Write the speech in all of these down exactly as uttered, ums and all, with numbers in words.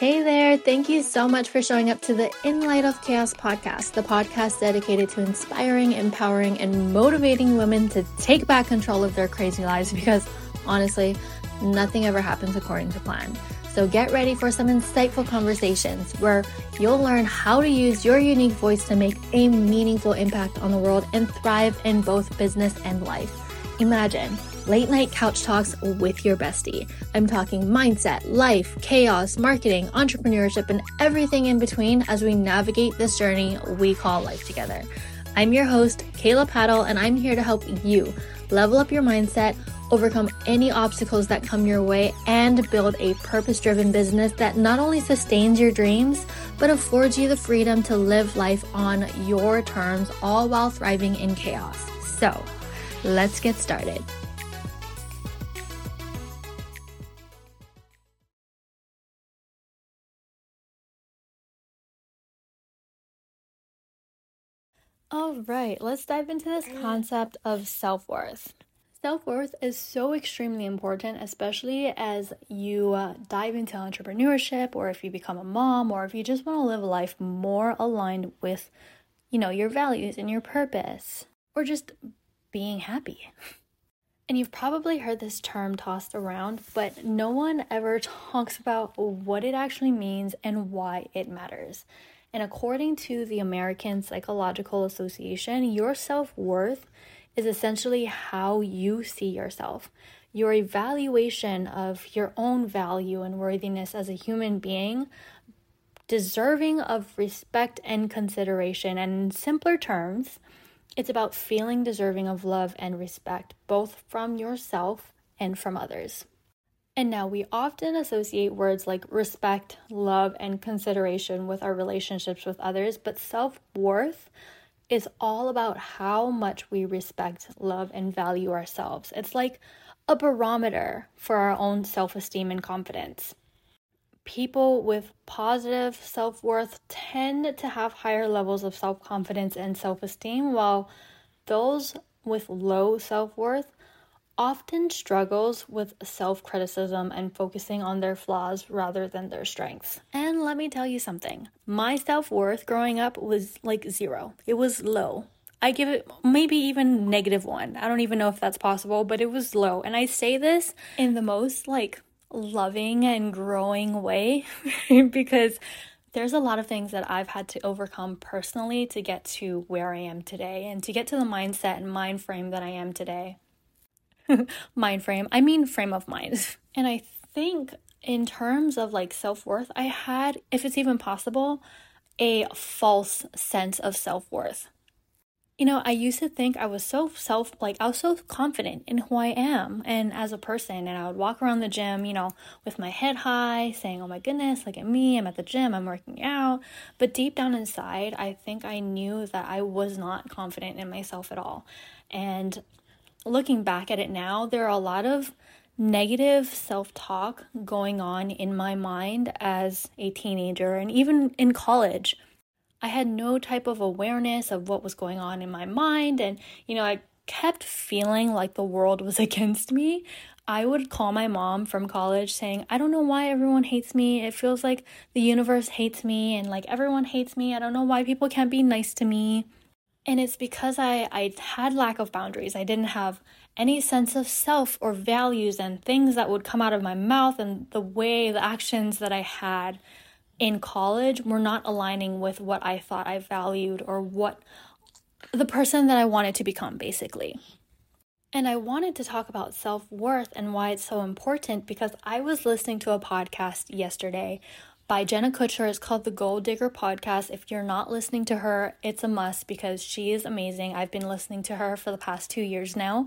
Hey there, thank you so much for showing up to the In Light of Chaos podcast, the podcast dedicated to inspiring, empowering, and motivating women to take back control of their crazy lives because, honestly, nothing ever happens according to plan. So get ready for some insightful conversations where you'll learn how to use your unique voice to make a meaningful impact on the world and thrive in both business and life. Imagine late night couch talks with your bestie. I'm talking mindset, life, chaos, marketing, entrepreneurship, and everything in between as we navigate this journey we call life together. I'm your host, Kayla Pattle, and I'm here to help you level up your mindset, overcome any obstacles that come your way, and build a purpose-driven business that not only sustains your dreams, but affords you the freedom to live life on your terms, all while thriving in chaos. So, let's get started. All right, let's dive into this concept of self-worth. Self-worth is so extremely important, especially as you uh, dive into entrepreneurship, or if you become a mom, or if you just want to live a life more aligned with, you know, your values and your purpose, or just being happy. And you've probably heard this term tossed around, but no one ever talks about what it actually means and why it matters. And according to the American Psychological Association, your self-worth is essentially how you see yourself. Your evaluation of your own value and worthiness as a human being, deserving of respect and consideration. And in simpler terms, it's about feeling deserving of love and respect, both from yourself and from others. And now we often associate words like respect, love, and consideration with our relationships with others, but self-worth is all about how much we respect, love, and value ourselves. It's like a barometer for our own self-esteem and confidence. People with positive self-worth tend to have higher levels of self-confidence and self-esteem, while those with low self-worth often struggles with self-criticism and focusing on their flaws rather than their strengths. And let me tell you something. My self-worth growing up was like zero. It was low. I give it maybe even negative one. I don't even know if that's possible, but it was low. And I say this in the most like loving and growing way because there's a lot of things that I've had to overcome personally to get to where I am today and to get to the mindset and mind frame that I am today. Mind frame, I mean frame of mind. And I think in terms of like self-worth, I had, if it's even possible, a false sense of self-worth. You know, I used to think I was so self, like I was so confident in who I am and as a person. And I would walk around the gym, you know, with my head high saying, oh my goodness, look at me, I'm at the gym, I'm working out. But deep down inside, I think I knew that I was not confident in myself at all. And looking back at it now, there are a lot of negative self-talk going on in my mind as a teenager and even in college. I had no type of awareness of what was going on in my mind. And, you know, I kept feeling like the world was against me. I would call my mom from college saying, I don't know why everyone hates me. It feels like the universe hates me and like everyone hates me. I don't know why people can't be nice to me. And it's because I, I had lack of boundaries. I didn't have any sense of self or values, and things that would come out of my mouth and the way, the actions that I had in college were not aligning with what I thought I valued or what the person that I wanted to become, basically. And I wanted to talk about self-worth and why it's so important because I was listening to a podcast yesterday by Jenna Kutcher. It's called The Gold Digger Podcast. If you're not listening to her, it's a must because she is amazing. I've been listening to her for the past two years now.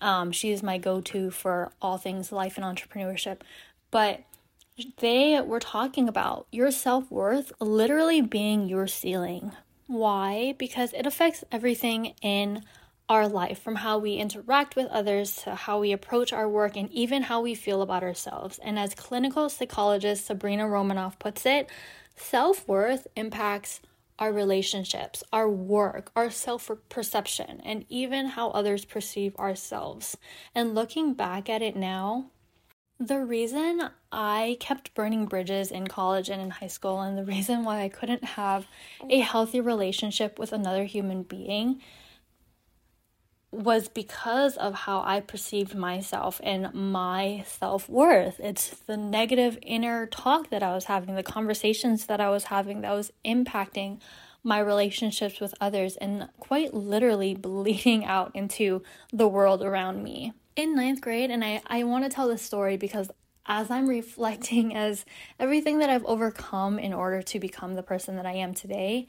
Um, she is my go-to for all things life and entrepreneurship. But they were talking about your self-worth literally being your ceiling. Why? Because it affects everything in our life, from how we interact with others to how we approach our work and even how we feel about ourselves. And as clinical psychologist Sabrina Romanoff puts it, self-worth impacts our relationships, our work, our self-perception, and even how others perceive ourselves. And looking back at it now, The reason I kept burning bridges in college and in high school, and the reason why I couldn't have a healthy relationship with another human being, was because of how I perceived myself and my self-worth. It's the negative inner talk that I was having, the conversations that I was having that was impacting my relationships with others and quite literally bleeding out into the world around me. In ninth grade, and I, I want to tell this story because as I'm reflecting as everything that I've overcome in order to become the person that I am today,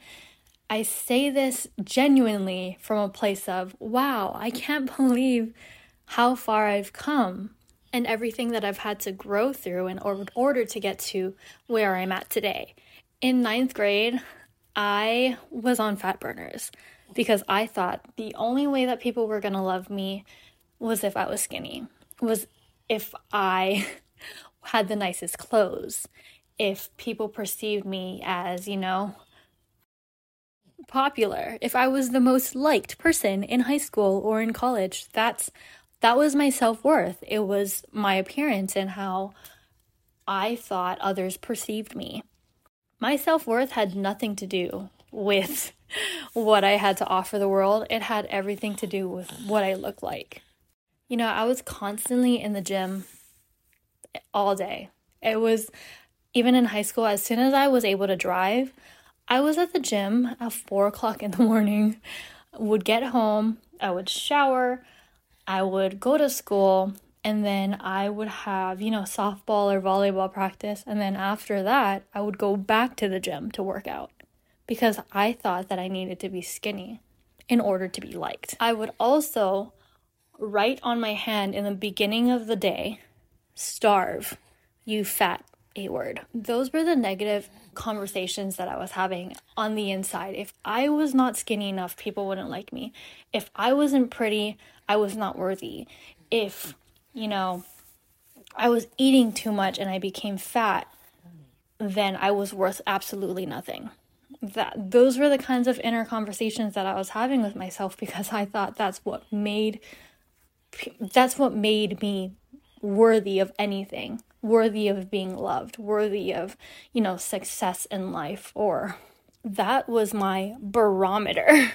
I say this genuinely from a place of, wow, I can't believe how far I've come and everything that I've had to grow through in order to get to where I'm at today. In ninth grade, I was on fat burners because I thought the only way that people were going to love me was if I was skinny, was if I had the nicest clothes, if people perceived me as, you know, popular, if I was the most liked person in high school or in college. That's that was my self-worth. It was my appearance and how I thought others perceived me. My self-worth had nothing to do with what I had to offer the world. It had everything to do with what I looked like. You know, I was constantly in the gym all day. It was, even in high school, as soon as I was able to drive, I was at the gym at four o'clock in the morning, would get home, I would shower, I would go to school, and then I would have, you know, softball or volleyball practice. And then after that, I would go back to the gym to work out because I thought that I needed to be skinny in order to be liked. I would also write on my hand in the beginning of the day, starve, you fat A-word. Those were the negative conversations that I was having on the inside. If I was not skinny enough, people wouldn't like me. If I wasn't pretty, I was not worthy. If, you know, I was eating too much and I became fat, then I was worth absolutely nothing. That those were the kinds of inner conversations that I was having with myself because I thought that's what made That's what made me worthy of anything, worthy of being loved, worthy of, you know, success in life. Or that was my barometer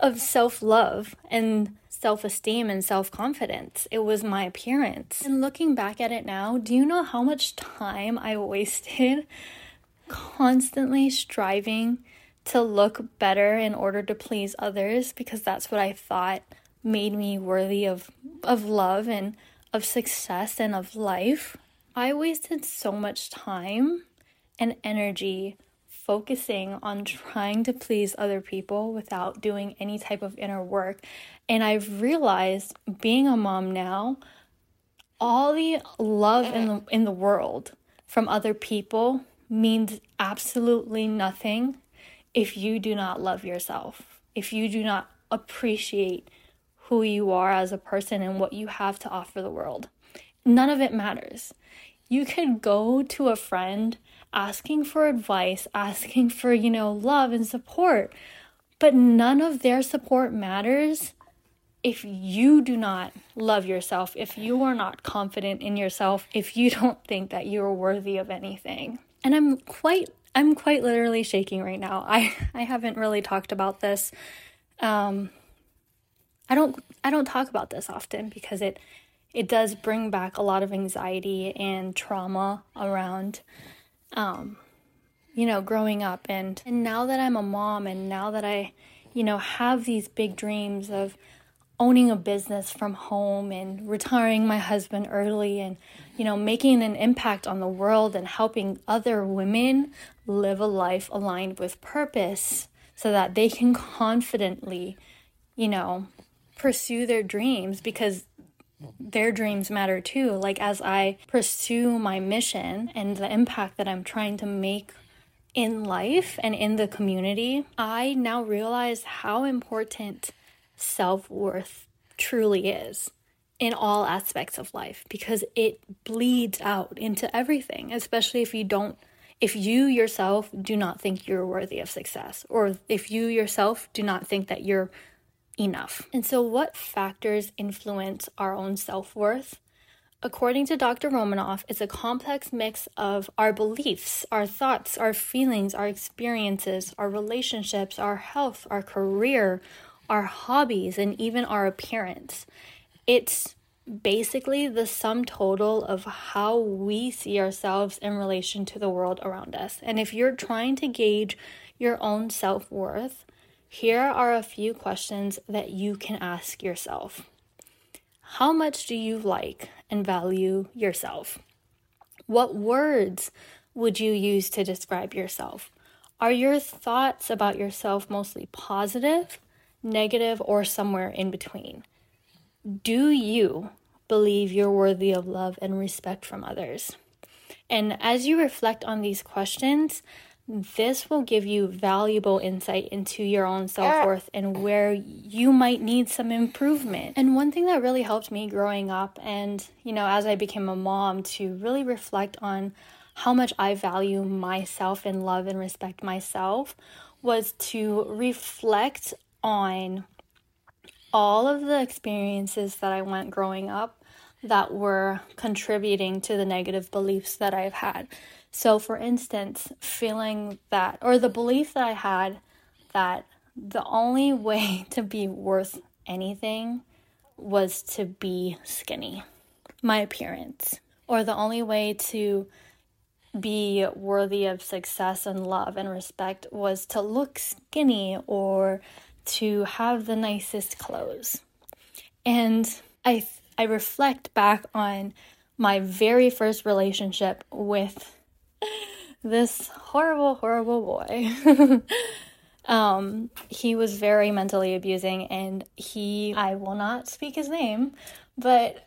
of self-love and self-esteem and self-confidence. It was my appearance. And looking back at it now, do you know how much time I wasted constantly striving to look better in order to please others? Because that's what I thought made me worthy of of love and of success and of life. I wasted so much time and energy focusing on trying to please other people without doing any type of inner work. And I've realized, being a mom now, all the love in the, in the world from other people means absolutely nothing if you do not love yourself, if you do not appreciate who you are as a person and what you have to offer the world. None of it matters. You could go to a friend asking for advice, asking for, you know, love and support, but none of their support matters if you do not love yourself, if you are not confident in yourself, if you don't think that you're worthy of anything. And I'm quite, I'm quite literally shaking right now. I, I haven't really talked about this. Um... I don't I don't talk about this often because it it does bring back a lot of anxiety and trauma around, um, you know, growing up. And, and now that I'm a mom and now that I, you know, have these big dreams of owning a business from home and retiring my husband early and, you know, making an impact on the world and helping other women live a life aligned with purpose so that they can confidently, you know, pursue their dreams, because their dreams matter too. Like, as I pursue my mission and the impact that I'm trying to make in life and in the community, I now realize how important self-worth truly is in all aspects of life, because it bleeds out into everything, especially if you don't If you yourself do not think you're worthy of success, or if you yourself do not think that you're enough. And so what factors influence our own self-worth? According to Doctor Romanoff, it's a complex mix of our beliefs, our thoughts, our feelings, our experiences, our relationships, our health, our career, our hobbies, and even our appearance. It's basically the sum total of how we see ourselves in relation to the world around us. And if you're trying to gauge your own self-worth, here are a few questions that you can ask yourself. How much do you like and value yourself? What words would you use to describe yourself? Are your thoughts about yourself mostly positive, negative, or somewhere in between? Do you believe you're worthy of love and respect from others? And as you reflect on these questions, this will give you valuable insight into your own self-worth and where you might need some improvement. And one thing that really helped me growing up and, you know, as I became a mom, to really reflect on how much I value myself and love and respect myself was to reflect on all of the experiences that I went growing up that were contributing to the negative beliefs that I've had. So for instance, feeling that, or the belief that I had that the only way to be worth anything was to be skinny, my appearance, or the only way to be worthy of success and love and respect was to look skinny or to have the nicest clothes. And I I reflect back on my very first relationship with this horrible, horrible boy. um, he was very mentally abusing, and he, I will not speak his name, but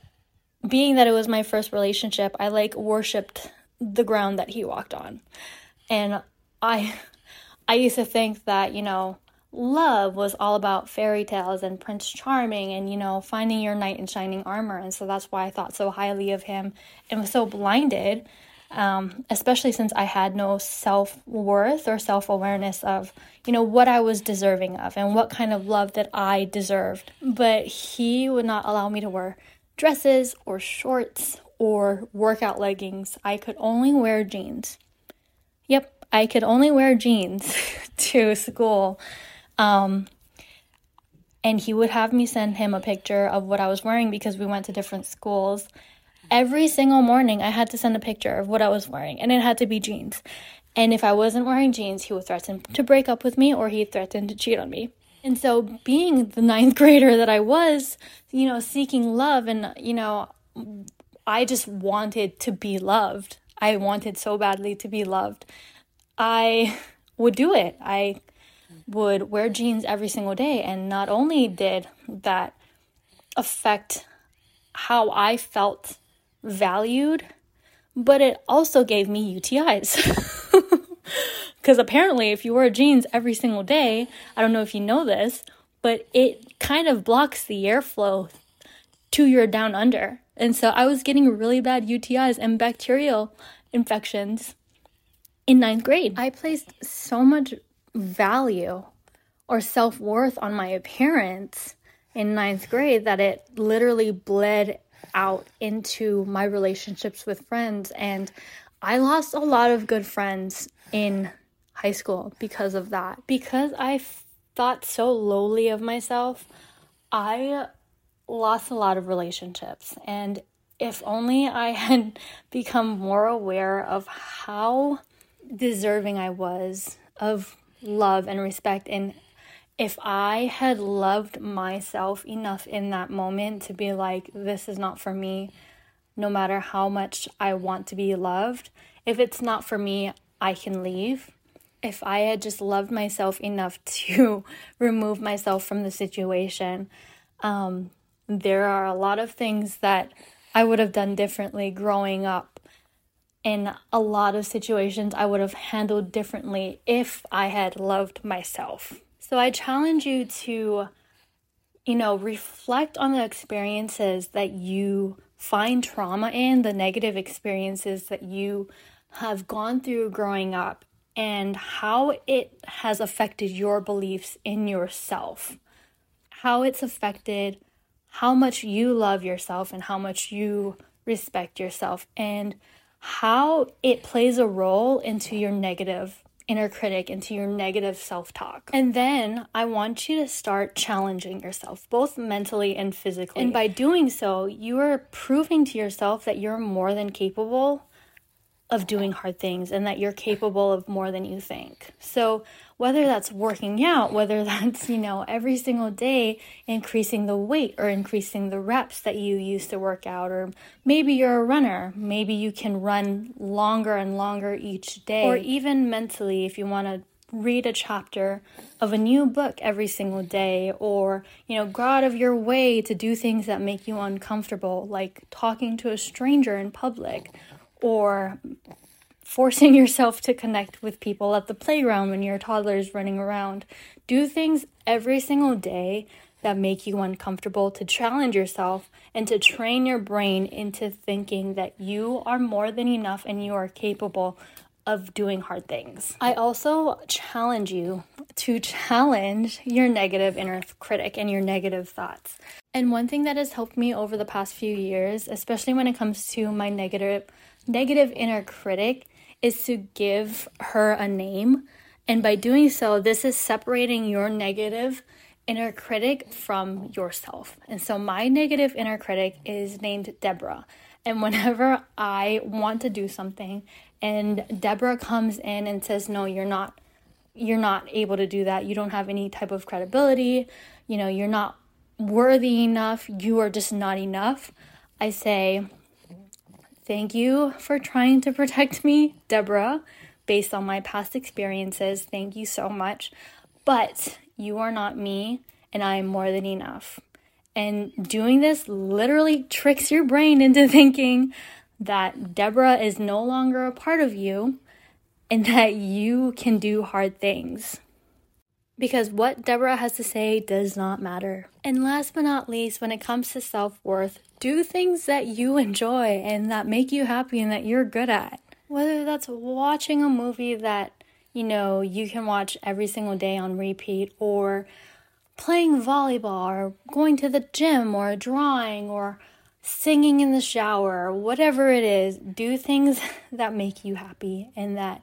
being that it was my first relationship, I like worshipped the ground that he walked on. And I, I used to think that, you know, love was all about fairy tales and Prince Charming and, you know, finding your knight in shining armor. And so that's why I thought so highly of him and was so blinded. Um, especially since I had no self-worth or self-awareness of, you know, what I was deserving of and what kind of love that I deserved. But he would not allow me to wear dresses or shorts or workout leggings. I could only wear jeans. Yep, I could only wear jeans to school. Um, and he would have me send him a picture of what I was wearing because we went to different schools. Every single morning, I had to send a picture of what I was wearing, and it had to be jeans. And if I wasn't wearing jeans, he would threaten to break up with me, or he threatened to cheat on me. And so being the ninth grader that I was, you know, seeking love, and, you know, I just wanted to be loved. I wanted so badly to be loved. I would do it. I would wear jeans every single day, and not only did that affect how I felt valued, but it also gave me U T Is. Because apparently if you wear jeans every single day, I don't know if you know this, but it kind of blocks the airflow to your down under. And so I was getting really bad U T Is and bacterial infections in ninth grade. I placed so much value or self-worth on my appearance in ninth grade that it literally bled out into my relationships with friends, and I lost a lot of good friends in high school because of that. Because I thought so lowly of myself, I lost a lot of relationships, and if only I had become more aware of how deserving I was of love and respect, and if I had loved myself enough in that moment to be like, this is not for me, no matter how much I want to be loved. If it's not for me, I can leave. If I had just loved myself enough to remove myself from the situation, um, there are a lot of things that I would have done differently growing up. In a lot of situations, I would have handled differently if I had loved myself. So I challenge you to, you know, reflect on the experiences that you find trauma in, the negative experiences that you have gone through growing up, and how it has affected your beliefs in yourself, how it's affected how much you love yourself and how much you respect yourself and how it plays a role into your negative inner critic, into your negative self-talk. And then I want you to start challenging yourself, both mentally and physically. And by doing so, you are proving to yourself that you're more than capable of doing hard things and that you're capable of more than you think. So whether that's working out, whether that's, you know, every single day increasing the weight or increasing the reps that you used to work out, or maybe you're a runner, maybe you can run longer and longer each day, or even mentally if you want to read a chapter of a new book every single day, or, you know, go out of your way to do things that make you uncomfortable, like talking to a stranger in public, or forcing yourself to connect with people at the playground when your toddler is running around. Do things every single day that make you uncomfortable, to challenge yourself and to train your brain into thinking that you are more than enough and you are capable of doing hard things. I also challenge you to challenge your negative inner critic and your negative thoughts. And one thing that has helped me over the past few years, especially when it comes to my negative Negative inner critic, is to give her a name. And by doing so, this is separating your negative inner critic from yourself. And so my negative inner critic is named Deborah. And whenever I want to do something and Deborah comes in and says, no, you're not, you're not able to do that. You don't have any type of credibility. You know, you're not worthy enough. You are just not enough. I say, thank you for trying to protect me, Deborah, based on my past experiences. Thank you so much. But you are not me, and I am more than enough. And doing this literally tricks your brain into thinking that Deborah is no longer a part of you and that you can do hard things. Because what Deborah has to say does not matter. And last but not least, when it comes to self-worth, do things that you enjoy and that make you happy and that you're good at. Whether that's watching a movie that, you know, you can watch every single day on repeat, or playing volleyball, or going to the gym, or drawing, or singing in the shower, whatever it is, do things that make you happy and that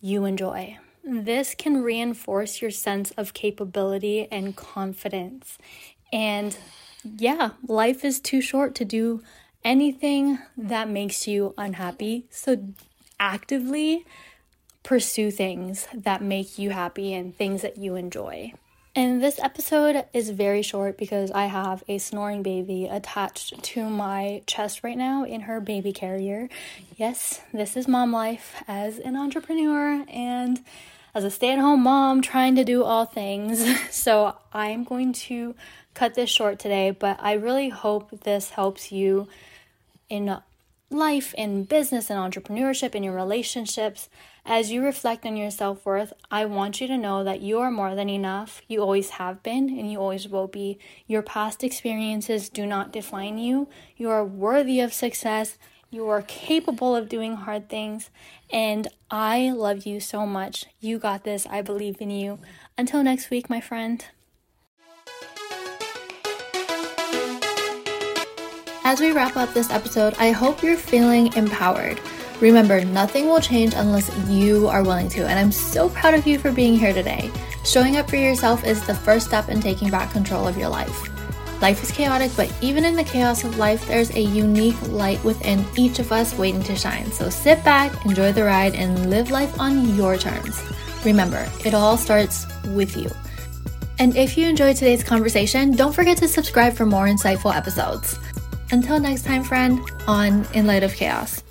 you enjoy. This can reinforce your sense of capability and confidence. And yeah, life is too short to do anything that makes you unhappy. So actively pursue things that make you happy and things that you enjoy. And this episode is very short because I have a snoring baby attached to my chest right now in her baby carrier. Yes, this is mom life as an entrepreneur and as a stay-at-home mom trying to do all things. So I'm going to cut this short today, but I really hope this helps you in life, in business, in entrepreneurship, in your relationships. As you reflect on your self-worth, I want you to know that you are more than enough. You always have been, and you always will be. Your past experiences do not define you. You are worthy of success. You are capable of doing hard things. And I love you so much. You got this. I believe in you. Until next week, my friend. As we wrap up this episode, I hope you're feeling empowered. Remember, nothing will change unless you are willing to, and I'm so proud of you for being here today. Showing up for yourself is the first step in taking back control of your life. Life is chaotic, but even in the chaos of life, there's a unique light within each of us waiting to shine. So sit back, enjoy the ride, and live life on your terms. Remember, it all starts with you. And if you enjoyed today's conversation, don't forget to subscribe for more insightful episodes. Until next time, friend, on In Light of Chaos.